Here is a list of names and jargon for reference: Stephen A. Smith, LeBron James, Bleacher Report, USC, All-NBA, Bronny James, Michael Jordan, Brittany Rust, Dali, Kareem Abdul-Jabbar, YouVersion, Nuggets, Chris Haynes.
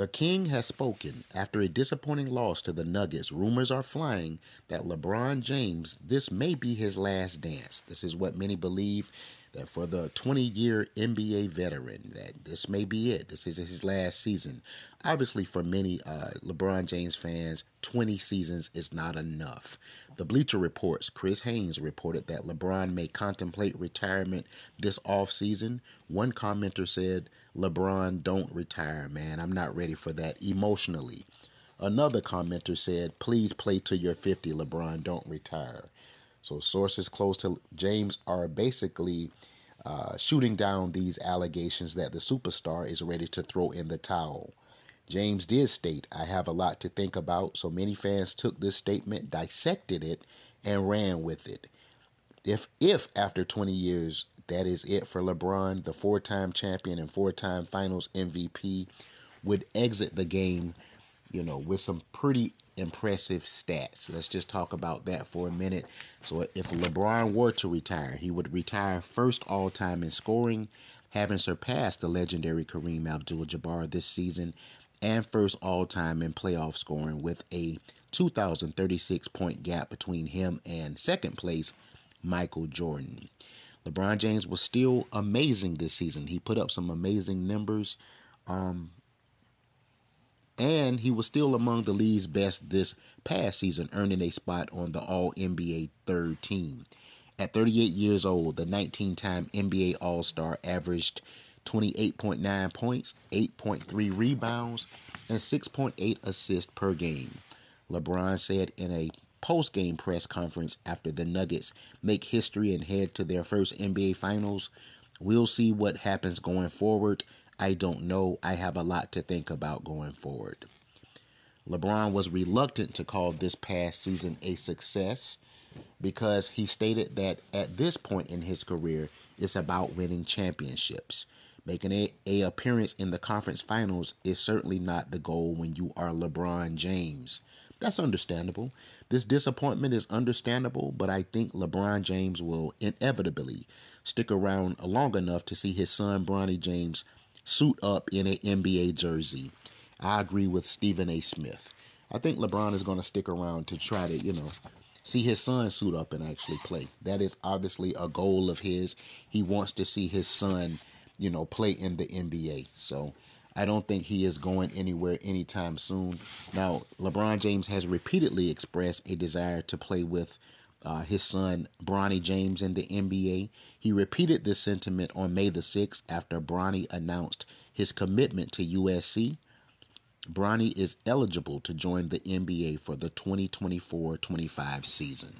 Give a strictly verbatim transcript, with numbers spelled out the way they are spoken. The king has spoken. After a disappointing loss to the Nuggets, rumors are flying that LeBron James, this may be his last dance. This is what many believe, that for the twenty-year N B A veteran, that this may be it. This is his last season. Obviously, for many uh, LeBron James fans, twenty seasons is not enough. The Bleacher Report's Chris Haynes reported that LeBron may contemplate retirement this offseason. One commenter said, "LeBron, don't retire, man. I'm not ready for that emotionally." Another commenter said, "Please play till you're fifty, LeBron. Don't retire." So sources close to James are basically uh, shooting down these allegations that the superstar is ready to throw in the towel. James did state, "I have a lot to think about." So many fans took this statement, dissected it, and ran with it. If, if after twenty years, that is it for LeBron, the four-time champion and four-time finals M V P would exit the game, you know, with some pretty impressive stats. Let's just talk about that for a minute. So if LeBron were to retire, he would retire first all-time in scoring, having surpassed the legendary Kareem Abdul-Jabbar this season, and first all-time in playoff scoring with a two thousand thirty-six point gap between him and second place Michael Jordan. LeBron James was still amazing this season. He put up some amazing numbers. Um, and he was still among the league's best this past season, earning a spot on the All N B A third team. At thirty-eight years old, the nineteen-time N B A All-Star averaged twenty-eight point nine points, eight point three rebounds, and six point eight assists per game. LeBron said in a post-game press conference after the Nuggets make history and head to their first N B A Finals, "We'll see what happens going forward. I don't know. I have a lot to think about going forward." LeBron was reluctant to call this past season a success because he stated that at this point in his career, it's about winning championships. Making a, a appearance in the conference finals is certainly not the goal when you are LeBron James. That's understandable. This disappointment is understandable, but I think LeBron James will inevitably stick around long enough to see his son, Bronny James, suit up in an N B A jersey. I agree with Stephen A. Smith. I think LeBron is going to stick around to try to, you know, see his son suit up and actually play. That is obviously a goal of his. He wants to see his son, you know, play in the N B A. So I don't think he is going anywhere anytime soon. Now, LeBron James has repeatedly expressed a desire to play with uh, his son, Bronny James, in the N B A. He repeated this sentiment on May the sixth after Bronny announced his commitment to U S C. Bronny is eligible to join the N B A for the twenty twenty-four twenty-five season.